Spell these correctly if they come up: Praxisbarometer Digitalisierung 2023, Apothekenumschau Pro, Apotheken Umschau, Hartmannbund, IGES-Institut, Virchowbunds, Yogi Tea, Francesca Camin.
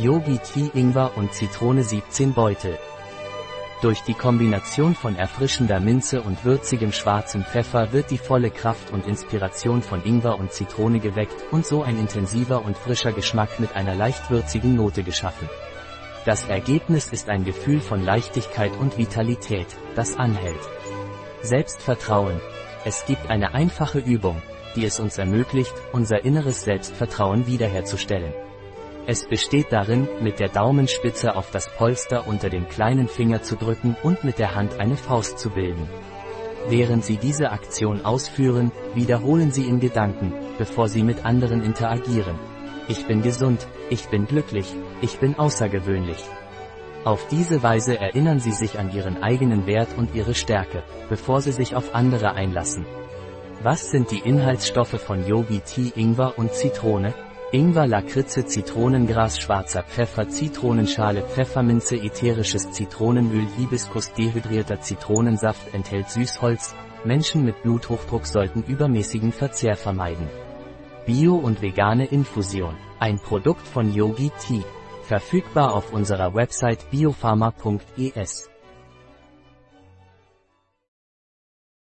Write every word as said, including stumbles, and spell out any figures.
Yogi Tea, Ingwer und Zitrone siebzehn Beutel. Durch die Kombination von erfrischender Minze und würzigem schwarzem Pfeffer wird die volle Kraft und Inspiration von Ingwer und Zitrone geweckt und so ein intensiver und frischer Geschmack mit einer leicht würzigen Note geschaffen. Das Ergebnis ist ein Gefühl von Leichtigkeit und Vitalität, das anhält. Selbstvertrauen. Es gibt eine einfache Übung, die es uns ermöglicht, unser inneres Selbstvertrauen wiederherzustellen. Es besteht darin, mit der Daumenspitze auf das Polster unter dem kleinen Finger zu drücken und mit der Hand eine Faust zu bilden. Während Sie diese Aktion ausführen, wiederholen Sie in Gedanken, bevor Sie mit anderen interagieren: Ich bin gesund, ich bin glücklich, ich bin außergewöhnlich. Auf diese Weise erinnern Sie sich an Ihren eigenen Wert und Ihre Stärke, bevor Sie sich auf andere einlassen. Was sind die Inhaltsstoffe von Yogi Tea, Ingwer und Zitrone? Ingwer, Lakritze, Zitronengras, schwarzer Pfeffer, Zitronenschale, Pfefferminze, ätherisches Zitronenöl, Hibiskus, dehydrierter Zitronensaft, enthält Süßholz. Menschen mit Bluthochdruck sollten übermäßigen Verzehr vermeiden. Bio- und vegane Infusion. Ein Produkt von Yogi Tea. Verfügbar auf unserer Website biopharma punkt e s.